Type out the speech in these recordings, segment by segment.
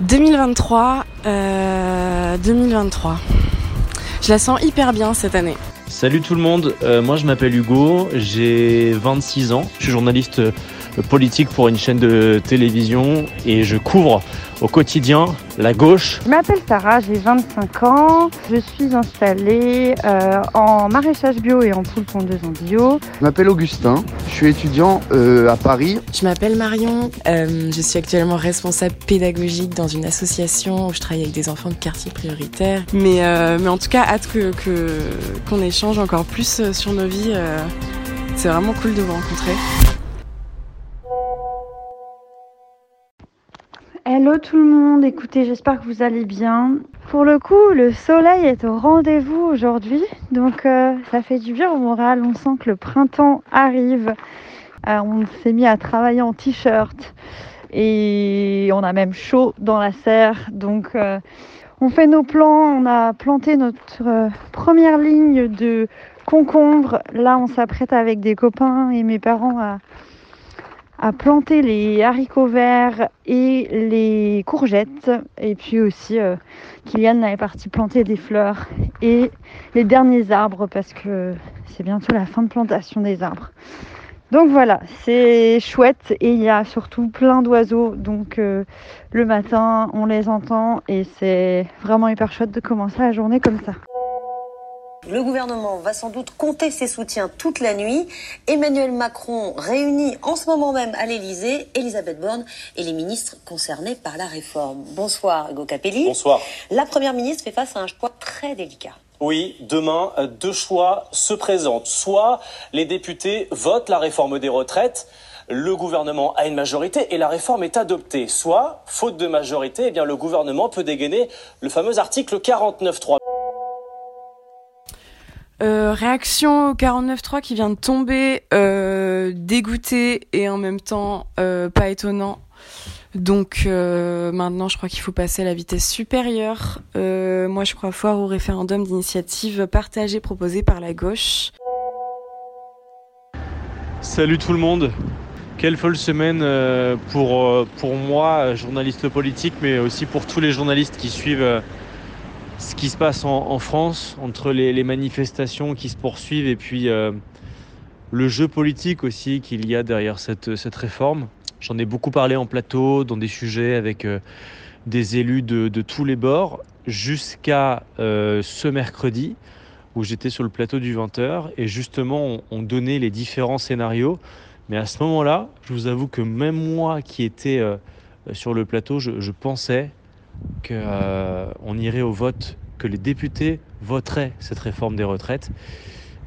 2023. Je la sens hyper bien cette année. Salut tout le monde, moi je m'appelle Hugo, j'ai 26 ans, je suis journaliste politique pour une chaîne de télévision et je couvre au quotidien la gauche. Je m'appelle Sarah, j'ai 25 ans, je suis installée en maraîchage bio et en poule pondeuse en bio. Je m'appelle Augustin, je suis étudiant à Paris. Je m'appelle Marion, je suis actuellement responsable pédagogique dans une association où je travaille avec des enfants de quartiers prioritaires. Mais en tout cas, hâte qu'on échange encore plus sur nos vies, c'est vraiment cool de vous rencontrer. Hello tout le monde, écoutez, j'espère que vous allez bien. Pour le coup, le soleil est au rendez-vous aujourd'hui, donc ça fait du bien au moral, on sent que le printemps arrive. On s'est mis à travailler en t-shirt et on a même chaud dans la serre, donc on fait nos plans, on a planté notre première ligne de concombre. Là, on s'apprête avec des copains et mes parents à planter les haricots verts et les courgettes. Et puis aussi, Kylian est parti planter des fleurs et les derniers arbres parce que c'est bientôt la fin de plantation des arbres. Donc voilà, c'est chouette et il y a surtout plein d'oiseaux. Donc le matin, on les entend et c'est vraiment hyper chouette de commencer la journée comme ça. Le gouvernement va sans doute compter ses soutiens toute la nuit. Emmanuel Macron réunit en ce moment même à l'Elysée Elisabeth Borne et les ministres concernés par la réforme. Bonsoir Hugo Capelli. Bonsoir. La Première ministre fait face à un choix très délicat. Oui, demain, deux choix se présentent. Soit les députés votent la réforme des retraites, le gouvernement a une majorité et la réforme est adoptée. Soit, faute de majorité, eh bien, le gouvernement peut dégainer le fameux article 49.3. Réaction au 49.3 qui vient de tomber, dégoûté et en même temps pas étonnant. Donc maintenant je crois qu'il faut passer à la vitesse supérieure. Moi je crois fort au référendum d'initiative partagée proposé par la gauche. Salut tout le monde. Quelle folle semaine pour moi, journaliste politique, mais aussi pour tous les journalistes qui suivent ce qui se passe en France, entre les manifestations qui se poursuivent et puis le jeu politique aussi qu'il y a derrière cette réforme. J'en ai beaucoup parlé en plateau, dans des sujets avec des élus de tous les bords, jusqu'à ce mercredi où j'étais sur le plateau du 20h et justement on donnait les différents scénarios. Mais à ce moment-là, je vous avoue que même moi qui étais sur le plateau, je pensais qu'on irait au vote, que les députés voteraient cette réforme des retraites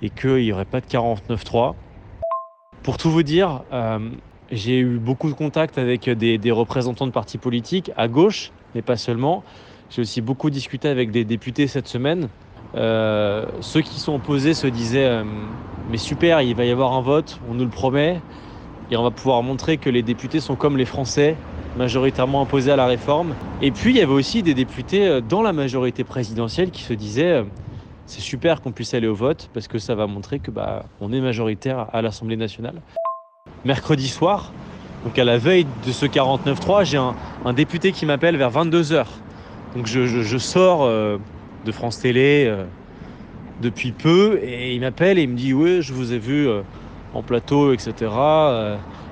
et qu'il n'y aurait pas de 49.3. Pour tout vous dire, j'ai eu beaucoup de contacts avec des représentants de partis politiques à gauche, mais pas seulement. J'ai aussi beaucoup discuté avec des députés cette semaine. Ceux qui sont opposés se disaient mais super, il va y avoir un vote, on nous le promet et on va pouvoir montrer que les députés sont comme les Français, majoritairement opposés à la réforme. Et puis il y avait aussi des députés dans la majorité présidentielle qui se disaient c'est super qu'on puisse aller au vote parce que ça va montrer que on est majoritaire à l'Assemblée nationale. Mercredi soir, donc à la veille de ce 49.3, j'ai un député qui m'appelle vers 22h. Donc je sors de France Télé depuis peu et il m'appelle et il me dit « Oui, je vous ai vu en plateau, etc. »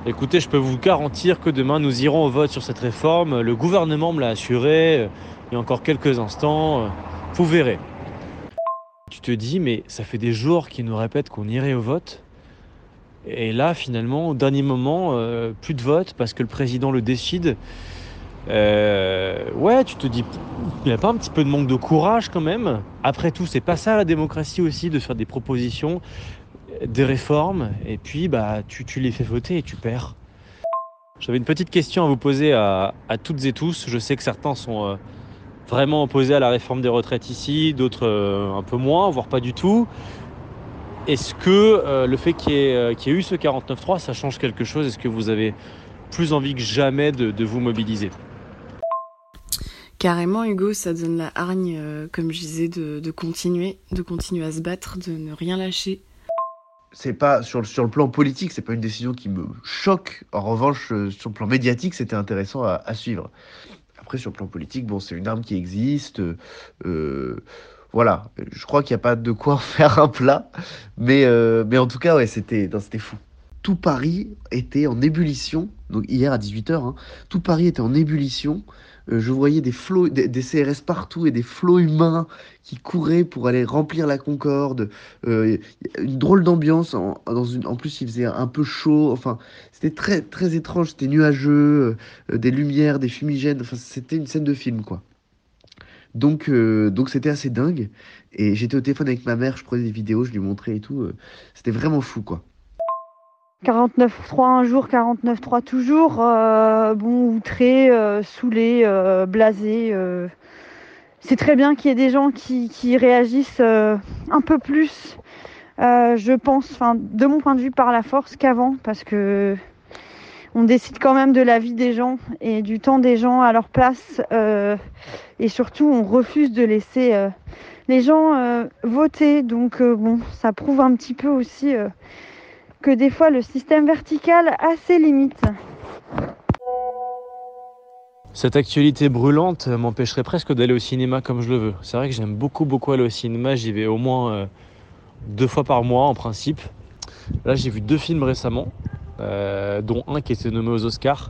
Écoutez, je peux vous garantir que demain, nous irons au vote sur cette réforme. Le gouvernement me l'a assuré. Il y a encore quelques instants. Vous verrez. Tu te dis, mais ça fait des jours qu'ils nous répètent qu'on irait au vote. Et là, finalement, au dernier moment, plus de vote parce que le président le décide. Ouais, tu te dis, il n'y a pas un petit peu de manque de courage quand même. Après tout, c'est pas ça la démocratie aussi, de faire des propositions, des réformes, et puis tu les fais voter et tu perds. J'avais une petite question à vous poser à toutes et tous. Je sais que certains sont vraiment opposés à la réforme des retraites ici, d'autres un peu moins, voire pas du tout. Est-ce que le fait qu'il y ait eu ce 49.3, ça change quelque chose? Est-ce que vous avez plus envie que jamais de vous mobiliser? Carrément, Hugo, ça donne la hargne, comme je disais, de continuer à se battre, de ne rien lâcher. C'est pas sur le plan politique, c'est pas une décision qui me choque. En revanche, sur le plan médiatique, c'était intéressant à suivre. Après, sur le plan politique, bon, c'est une arme qui existe. Voilà, je crois qu'il n'y a pas de quoi en faire un plat. Mais en tout cas, ouais, c'était fou. Tout Paris était en ébullition. Donc hier à 18h, tout Paris était en ébullition. Je voyais des flots, des CRS partout et des flots humains qui couraient pour aller remplir la Concorde. Une drôle d'ambiance. En plus, il faisait un peu chaud. Enfin, c'était très, très étrange. C'était nuageux, des lumières, des fumigènes. Enfin, c'était une scène de film, quoi. Donc c'était assez dingue. Et j'étais au téléphone avec ma mère. Je prenais des vidéos, je lui montrais et tout. C'était vraiment fou, quoi. 49.3 un jour, 49.3 toujours, outré, saoulé, blasé. C'est très bien qu'il y ait des gens qui réagissent un peu plus, je pense, de mon point de vue, par la force qu'avant, parce que on décide quand même de la vie des gens et du temps des gens à leur place. Et surtout, on refuse de laisser les gens voter. Donc, ça prouve un petit peu aussi... que des fois le système vertical a ses limites. Cette actualité brûlante m'empêcherait presque d'aller au cinéma comme je le veux. C'est vrai que j'aime beaucoup aller au cinéma, j'y vais au moins 2 fois par mois en principe. Là j'ai vu 2 films récemment, dont un qui était nommé aux Oscars,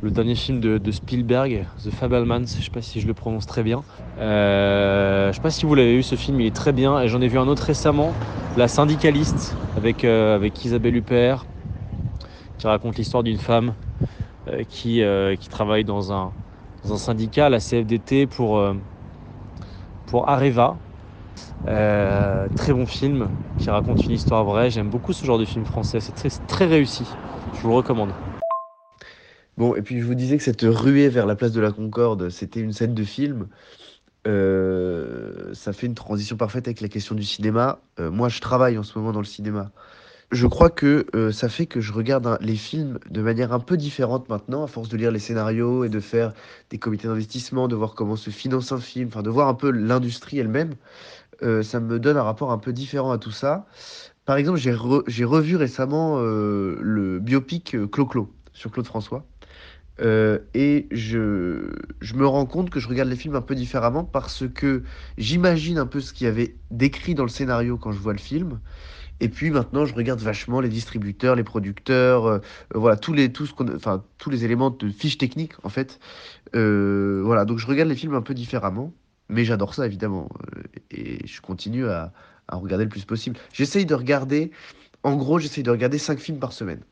le dernier film de Spielberg, The Fabelmans, je ne sais pas si je le prononce très bien. Je ne sais pas si vous l'avez vu ce film, il est très bien. Et j'en ai vu un autre récemment, La Syndicaliste, avec Isabelle Huppert, qui raconte l'histoire d'une femme qui travaille dans un syndicat, la CFDT, pour Areva. Très bon film qui raconte une histoire vraie. J'aime beaucoup ce genre de film français, c'est très, très réussi, je vous le recommande. Bon, et puis je vous disais que cette ruée vers la place de la Concorde, c'était une scène de film. Ça fait une transition parfaite avec la question du cinéma. Moi, je travaille en ce moment dans le cinéma. Je crois que ça fait que je regarde les films de manière un peu différente maintenant, à force de lire les scénarios et de faire des comités d'investissement, de voir comment se finance un film, de voir un peu l'industrie elle-même. Ça me donne un rapport un peu différent à tout ça. Par exemple, j'ai revu récemment le biopic Clo-Clo sur Claude François. Et je me rends compte que je regarde les films un peu différemment parce que j'imagine un peu ce qu'il y avait décrit dans le scénario quand je vois le film. Et puis maintenant, je regarde vachement les distributeurs, les producteurs, voilà, tous les éléments de fiches techniques, en fait. Voilà, donc je regarde les films un peu différemment, mais j'adore ça, évidemment. Et je continue à regarder le plus possible. J'essaye de regarder 5 films par semaine.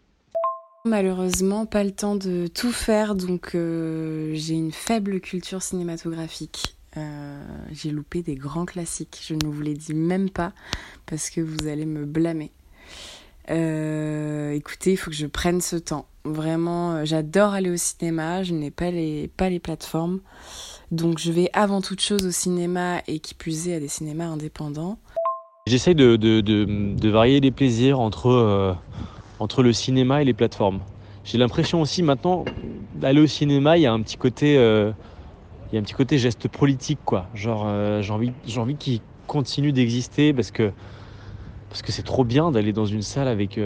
Malheureusement, pas le temps de tout faire, donc j'ai une faible culture cinématographique. J'ai loupé des grands classiques, je ne vous les dis même pas, parce que vous allez me blâmer. Écoutez, il faut que je prenne ce temps. Vraiment, j'adore aller au cinéma, je n'ai pas les plateformes, donc je vais avant toute chose au cinéma, et qui plus est à des cinémas indépendants. J'essaye de varier les plaisirs entre le cinéma et les plateformes. J'ai l'impression aussi maintenant d'aller au cinéma, il y a un petit côté, geste politique, quoi. Genre j'ai envie qu'il continue d'exister parce que c'est trop bien d'aller dans une salle avec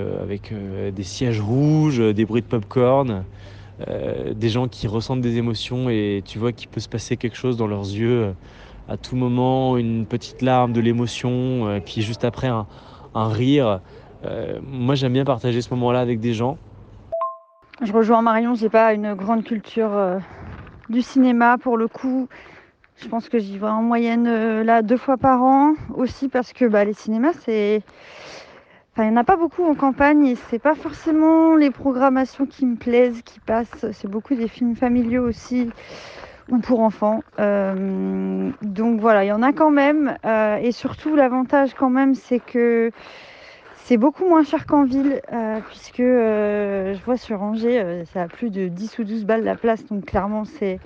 des sièges rouges, des bruits de pop-corn, des gens qui ressentent des émotions et tu vois qu'il peut se passer quelque chose dans leurs yeux à tout moment, une petite larme de l'émotion, puis juste après un rire. Moi j'aime bien partager ce moment-là avec des gens. Je rejoins Marion, j'ai pas une grande culture du cinéma pour le coup. Je pense que j'y vais en moyenne 2 fois par an aussi parce que les cinémas il n'y en a pas beaucoup en campagne et c'est pas forcément les programmations qui me plaisent, qui passent. C'est beaucoup des films familiaux aussi ou pour enfants. Donc voilà, il y en a quand même et surtout l'avantage quand même c'est que c'est beaucoup moins cher qu'en ville, puisque je vois sur Angers, ça a plus de 10 ou 12 balles la place. Donc clairement, c'est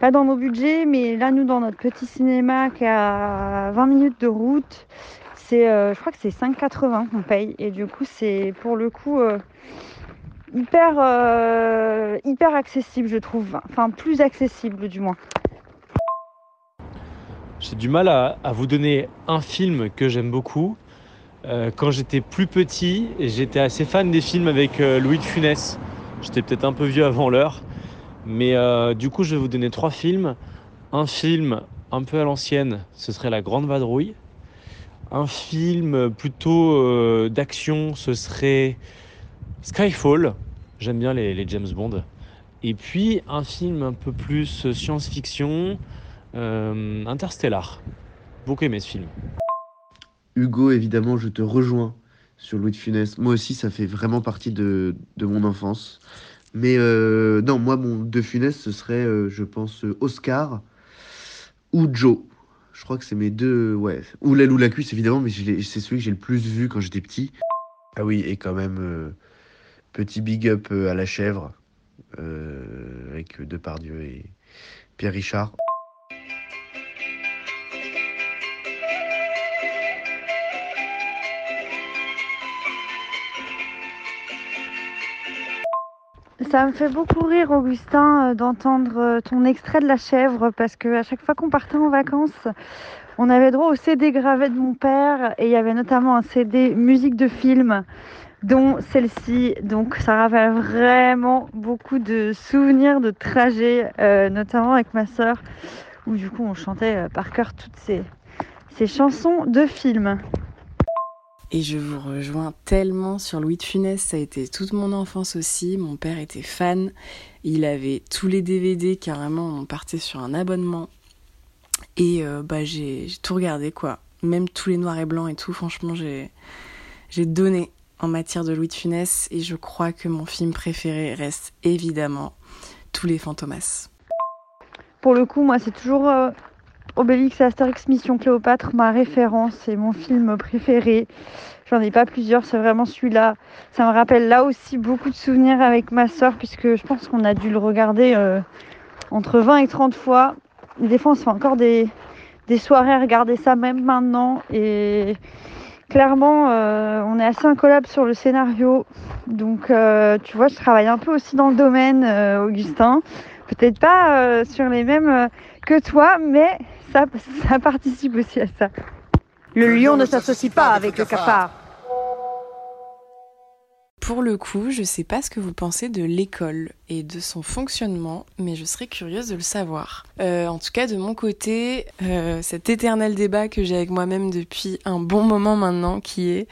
pas dans nos budgets. Mais là, nous, dans notre petit cinéma qui a 20 minutes de route, je crois que c'est 5,80 qu'on paye. Et du coup, c'est pour le coup hyper accessible, je trouve. Enfin, plus accessible du moins. J'ai du mal à vous donner un film que j'aime beaucoup. Quand j'étais plus petit, j'étais assez fan des films avec Louis de Funès. J'étais peut-être un peu vieux avant l'heure. Mais du coup, je vais vous donner trois films. Un film un peu à l'ancienne, ce serait La Grande Vadrouille. Un film plutôt d'action, ce serait Skyfall. J'aime bien les James Bond. Et puis, un film un peu plus science-fiction, Interstellar. Beaucoup aimé ce film. Hugo, évidemment, je te rejoins sur Louis de Funès. Moi aussi, ça fait vraiment partie de mon enfance. Mais non, moi, mon De Funès, ce serait, je pense, Oscar ou Joe. Je crois que c'est mes deux... Ouais. Ou l'aile ou la cuisse, évidemment, mais c'est celui que j'ai le plus vu quand j'étais petit. Ah oui, et quand même, petit big up à La Chèvre, avec Depardieu et Pierre-Richard. Ça me fait beaucoup rire, Augustin, d'entendre ton extrait de La Chèvre, parce qu'à chaque fois qu'on partait en vacances, on avait droit au CD gravé de mon père, et il y avait notamment un CD musique de film, dont celle-ci. Donc ça rappelle vraiment beaucoup de souvenirs de trajets, notamment avec ma sœur, où du coup on chantait par cœur toutes ces chansons de film. Et je vous rejoins tellement sur Louis de Funès, ça a été toute mon enfance aussi, mon père était fan, il avait tous les DVD, carrément on partait sur un abonnement, et j'ai tout regardé quoi, même tous les noirs et blancs et tout, franchement j'ai donné en matière de Louis de Funès, et je crois que mon film préféré reste évidemment Tous les Fantômas. Pour le coup, moi c'est toujours... Obélix et Astérix, Mission Cléopâtre, ma référence, c'est mon film préféré. J'en ai pas plusieurs, c'est vraiment celui-là. Ça me rappelle là aussi beaucoup de souvenirs avec ma sœur, puisque je pense qu'on a dû le regarder entre 20 et 30 fois. Des fois, on se fait encore des soirées à regarder ça, même maintenant. Et clairement, on est assez incollable sur le scénario. Donc, tu vois, je travaille un peu aussi dans le domaine, Augustin. Peut-être pas sur les mêmes que toi, mais ça participe aussi à ça. Le lion ne s'associe pas avec le cafard. Pour le coup, je sais pas ce que vous pensez de l'école et de son fonctionnement, mais je serais curieuse de le savoir. En tout cas, de mon côté, cet éternel débat que j'ai avec moi-même depuis un bon moment maintenant, qui est,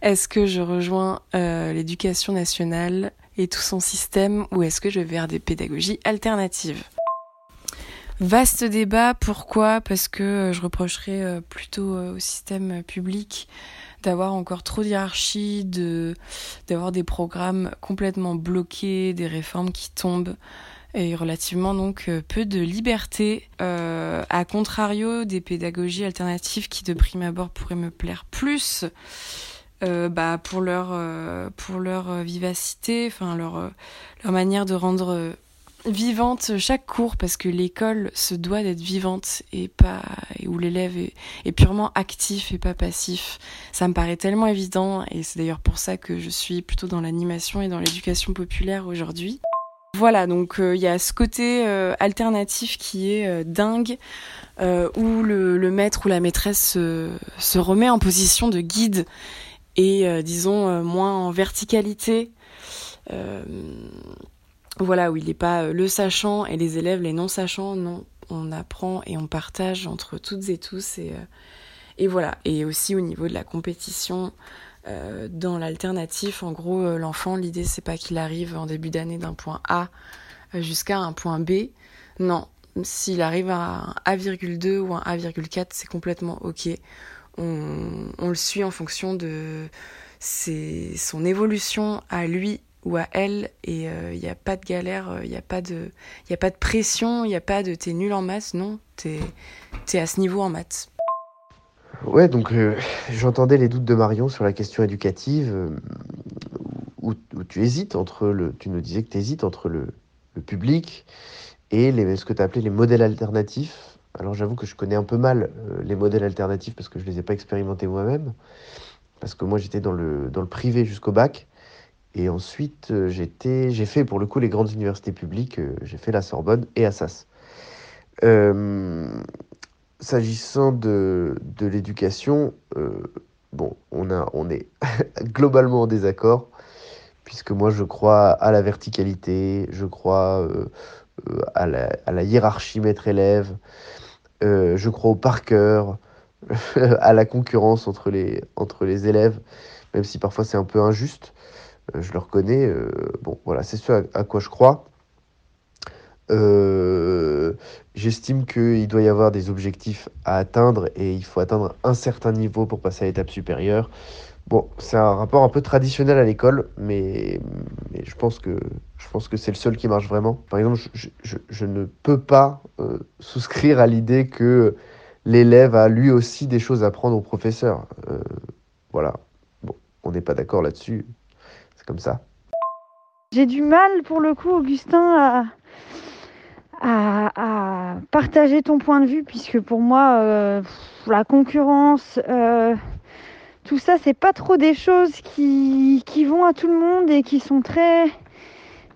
est-ce que je rejoins l'éducation nationale et tout son système, ou est-ce que je vais vers des pédagogies alternatives ? Vaste débat, pourquoi ? Parce que je reprocherais plutôt au système public d'avoir encore trop de hiérarchie, d'avoir des programmes complètement bloqués, des réformes qui tombent, et relativement donc peu de liberté, à contrario des pédagogies alternatives qui de prime abord pourraient me plaire plus. Pour leur vivacité, enfin leur manière de rendre vivante chaque cours, parce que l'école se doit d'être vivante et où l'élève est purement actif et pas passif. Ça me paraît tellement évident, et c'est d'ailleurs pour ça que je suis plutôt dans l'animation et dans l'éducation populaire aujourd'hui. Voilà, donc il y a ce côté alternatif qui est dingue, où le maître ou la maîtresse se remet en position de guide et disons moins en verticalité, où il n'est pas le sachant et les élèves les non sachants. Non, on apprend et on partage entre toutes et tous, et voilà. Et aussi au niveau de la compétition, dans l'alternatif, en gros, l'enfant, l'idée, c'est pas qu'il arrive en début d'année d'un point A jusqu'à un point B. Non, s'il arrive à un A,2 ou un A,4, c'est complètement OK. On le suit en fonction de son évolution à lui ou à elle, et il n'y a pas de galère, il n'y a pas de pression, il n'y a pas de t'es nul en maths, non, t'es à ce niveau en maths. Ouais, donc j'entendais les doutes de Marion sur la question éducative, où tu hésites entre tu nous disais que tu hésites entre le public et ce que tu as appelé les modèles alternatifs. Alors j'avoue que je connais un peu mal les modèles alternatifs, parce que je les ai pas expérimentés moi-même, parce que moi j'étais dans le privé jusqu'au bac, et ensuite j'ai fait pour le coup les grandes universités publiques, j'ai fait la Sorbonne et Assas. S'agissant de l'éducation, on est globalement en désaccord, puisque moi je crois à la verticalité, je crois à la hiérarchie maître-élève, je crois au par cœur, à la concurrence entre les élèves, même si parfois c'est un peu injuste, je le reconnais. Bon, voilà, c'est ce à quoi je crois. J'estime qu'il doit y avoir des objectifs à atteindre et il faut atteindre un certain niveau pour passer à l'étape supérieure. Bon, c'est un rapport un peu traditionnel à l'école, mais je pense que c'est le seul qui marche vraiment. Par exemple, je ne peux pas souscrire à l'idée que l'élève a lui aussi des choses à apprendre au professeur. Voilà, bon, on n'est pas d'accord là-dessus, c'est comme ça. J'ai du mal pour le coup, Augustin, à partager ton point de vue, puisque pour moi, la concurrence... tout ça, c'est pas trop des choses qui vont à tout le monde et qui sont très,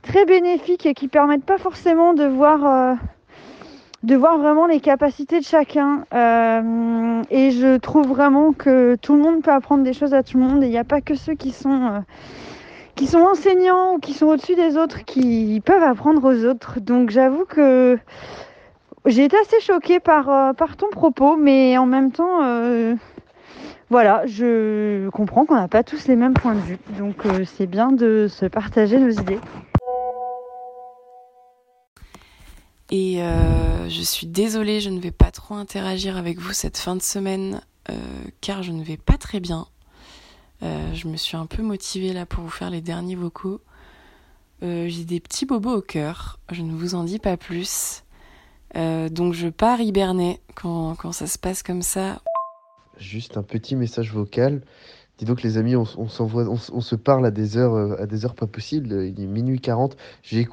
très bénéfiques et qui permettent pas forcément de voir vraiment les capacités de chacun. Et je trouve vraiment que tout le monde peut apprendre des choses à tout le monde et il n'y a pas que ceux qui sont enseignants ou qui sont au-dessus des autres qui peuvent apprendre aux autres. Donc j'avoue que j'ai été assez choquée par ton propos, mais en même temps... Voilà, je comprends qu'on n'a pas tous les mêmes points de vue, donc c'est bien de se partager nos idées. Et je suis désolée, je ne vais pas trop interagir avec vous cette fin de semaine, car je ne vais pas très bien. Je me suis un peu motivée là pour vous faire les derniers vocaux. J'ai des petits bobos au cœur, je ne vous en dis pas plus. Donc je pars hiberner quand ça se passe comme ça. Juste un petit message vocal. Dis donc les amis, on s'envoie, on se parle à des heures pas possibles. Il est minuit 40. J'ai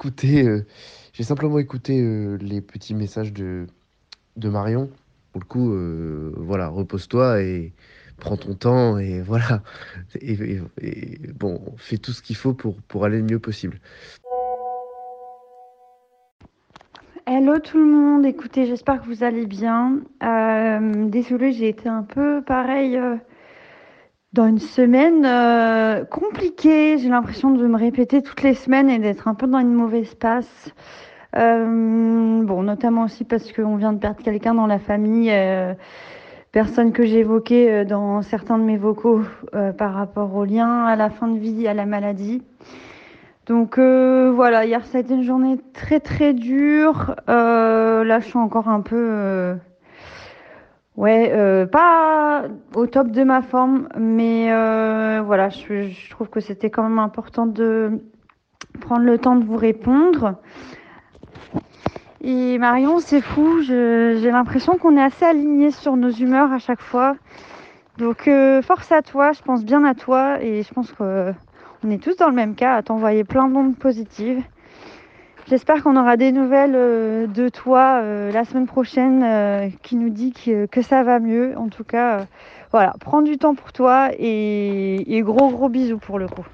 simplement écouté les petits messages de Marion. Pour le coup, voilà, repose-toi et prends ton temps et voilà. Et bon, fais tout ce qu'il faut pour aller le mieux possible. Hello tout le monde, écoutez, j'espère que vous allez bien. Désolée, j'ai été un peu pareil dans une semaine compliquée. J'ai l'impression de me répéter toutes les semaines et d'être un peu dans une mauvaise passe. Bon, notamment aussi parce qu'on vient de perdre quelqu'un dans la famille, personne que j'ai évoquée dans certains de mes vocaux par rapport au lien à la fin de vie, à la maladie. Donc voilà, hier ça a été une journée très très dure, là je suis encore un peu, pas au top de ma forme, mais voilà, je trouve que c'était quand même important de prendre le temps de vous répondre. Et Marion, c'est fou, j'ai l'impression qu'on est assez alignés sur nos humeurs à chaque fois, donc force à toi, je pense bien à toi et je pense que... on est tous dans le même cas, à t'envoyer plein d'ondes positives. J'espère qu'on aura des nouvelles de toi la semaine prochaine qui nous dit que ça va mieux. En tout cas, voilà, prends du temps pour toi et gros bisous pour le coup.